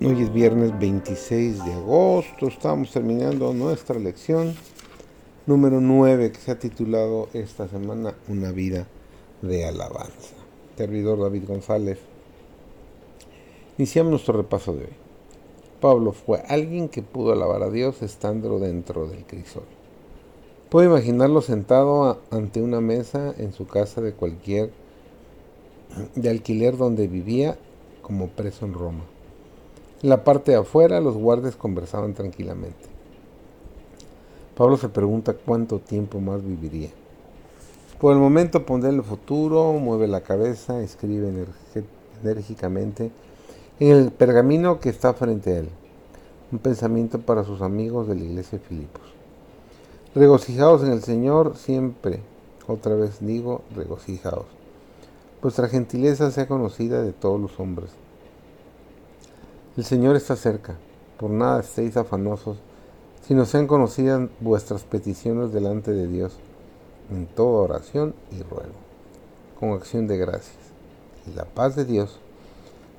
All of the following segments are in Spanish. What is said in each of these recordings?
Hoy es viernes 26 de agosto, estamos terminando nuestra lección número 9 que se ha titulado esta semana Una vida de Alabanza. Servidor David González. Iniciamos nuestro repaso de hoy. Pablo fue alguien que pudo alabar a Dios estando dentro del crisol. Puedo imaginarlo sentado ante una mesa en su casa de alquiler donde vivía como preso en Roma. En la parte de afuera, los guardias conversaban tranquilamente. Pablo se pregunta cuánto tiempo más viviría. Por el momento pondré el futuro, mueve la cabeza, escribe enérgicamente en el pergamino que está frente a él. Un pensamiento para sus amigos de la iglesia de Filipos. Regocijaos en el Señor siempre, otra vez digo, regocijaos. Vuestra gentileza sea conocida de todos los hombres. El Señor está cerca, por nada estéis afanosos, sino sean conocidas vuestras peticiones delante de Dios, en toda oración y ruego, con acción de gracias. Y la paz de Dios,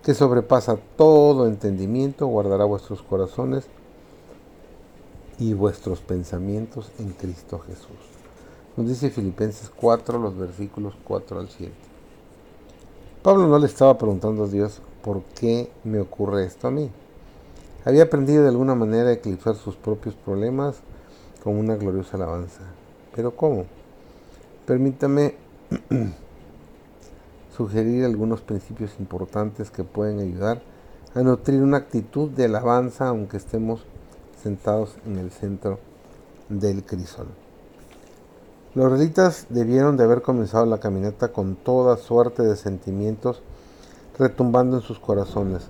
que sobrepasa todo entendimiento, guardará vuestros corazones y vuestros pensamientos en Cristo Jesús. Nos dice Filipenses 4, los versículos 4 al 7. Pablo no le estaba preguntando a Dios, ¿por qué me ocurre esto a mí? Había aprendido de alguna manera a eclipsar sus propios problemas con una gloriosa alabanza. ¿Pero cómo? Permítame sugerir algunos principios importantes que pueden ayudar a nutrir una actitud de alabanza aunque estemos sentados en el centro del crisol. Los israelitas debieron de haber comenzado la caminata con toda suerte de sentimientos retumbando en sus corazones.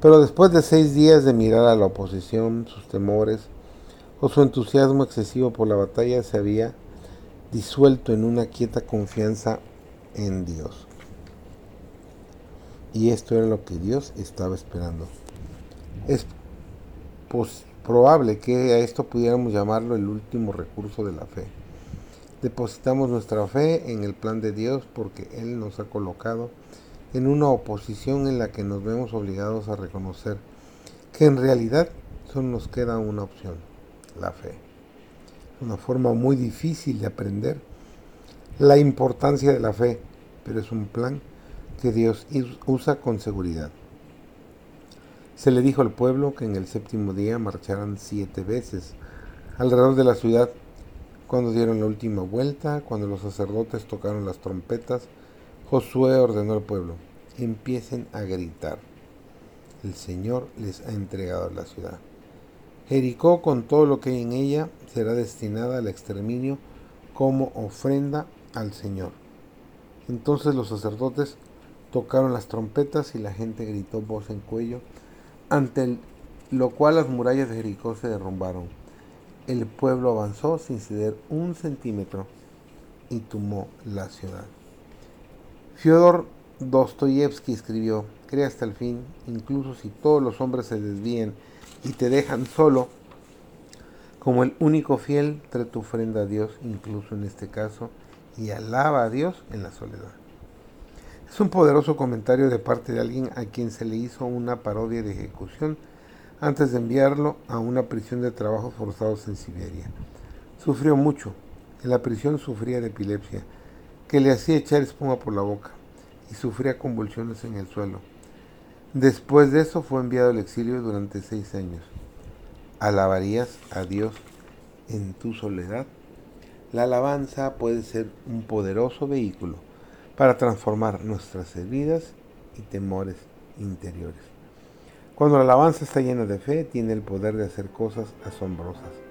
Pero después de 6 días de mirar a la oposición, sus temores o su entusiasmo excesivo por la batalla se había disuelto en una quieta confianza en Dios. Y esto era lo que Dios estaba esperando. Es probable que a esto pudiéramos llamarlo el último recurso de la fe. Depositamos nuestra fe en el plan de Dios porque Él nos ha colocado en una oposición en la que nos vemos obligados a reconocer que en realidad solo nos queda una opción, la fe. Una forma muy difícil de aprender la importancia de la fe, pero es un plan que Dios usa con seguridad. Se le dijo al pueblo que en el 7º día marcharan 7 veces alrededor de la ciudad. Cuando dieron la última vuelta, cuando los sacerdotes tocaron las trompetas, Josué ordenó al pueblo, empiecen a gritar, el Señor les ha entregado la ciudad. Jericó con todo lo que hay en ella será destinada al exterminio como ofrenda al Señor. Entonces los sacerdotes tocaron las trompetas y la gente gritó voz en cuello, ante lo cual las murallas de Jericó se derrumbaron. El pueblo avanzó sin ceder un centímetro y tomó la ciudad. Fyodor Dostoyevsky escribió, cree hasta el fin, incluso si todos los hombres se desvían y te dejan solo, como el único fiel, trae tu ofrenda a Dios, incluso en este caso, y alaba a Dios en la soledad. Es un poderoso comentario de parte de alguien a quien se le hizo una parodia de ejecución antes de enviarlo a una prisión de trabajos forzados en Siberia. Sufrió mucho, en la prisión sufría de epilepsia, que le hacía echar espuma por la boca y sufría convulsiones en el suelo. Después de eso fue enviado al exilio durante 6 años. ¿Alabarías a Dios en tu soledad? La alabanza puede ser un poderoso vehículo para transformar nuestras heridas y temores interiores. Cuando la alabanza está llena de fe, tiene el poder de hacer cosas asombrosas.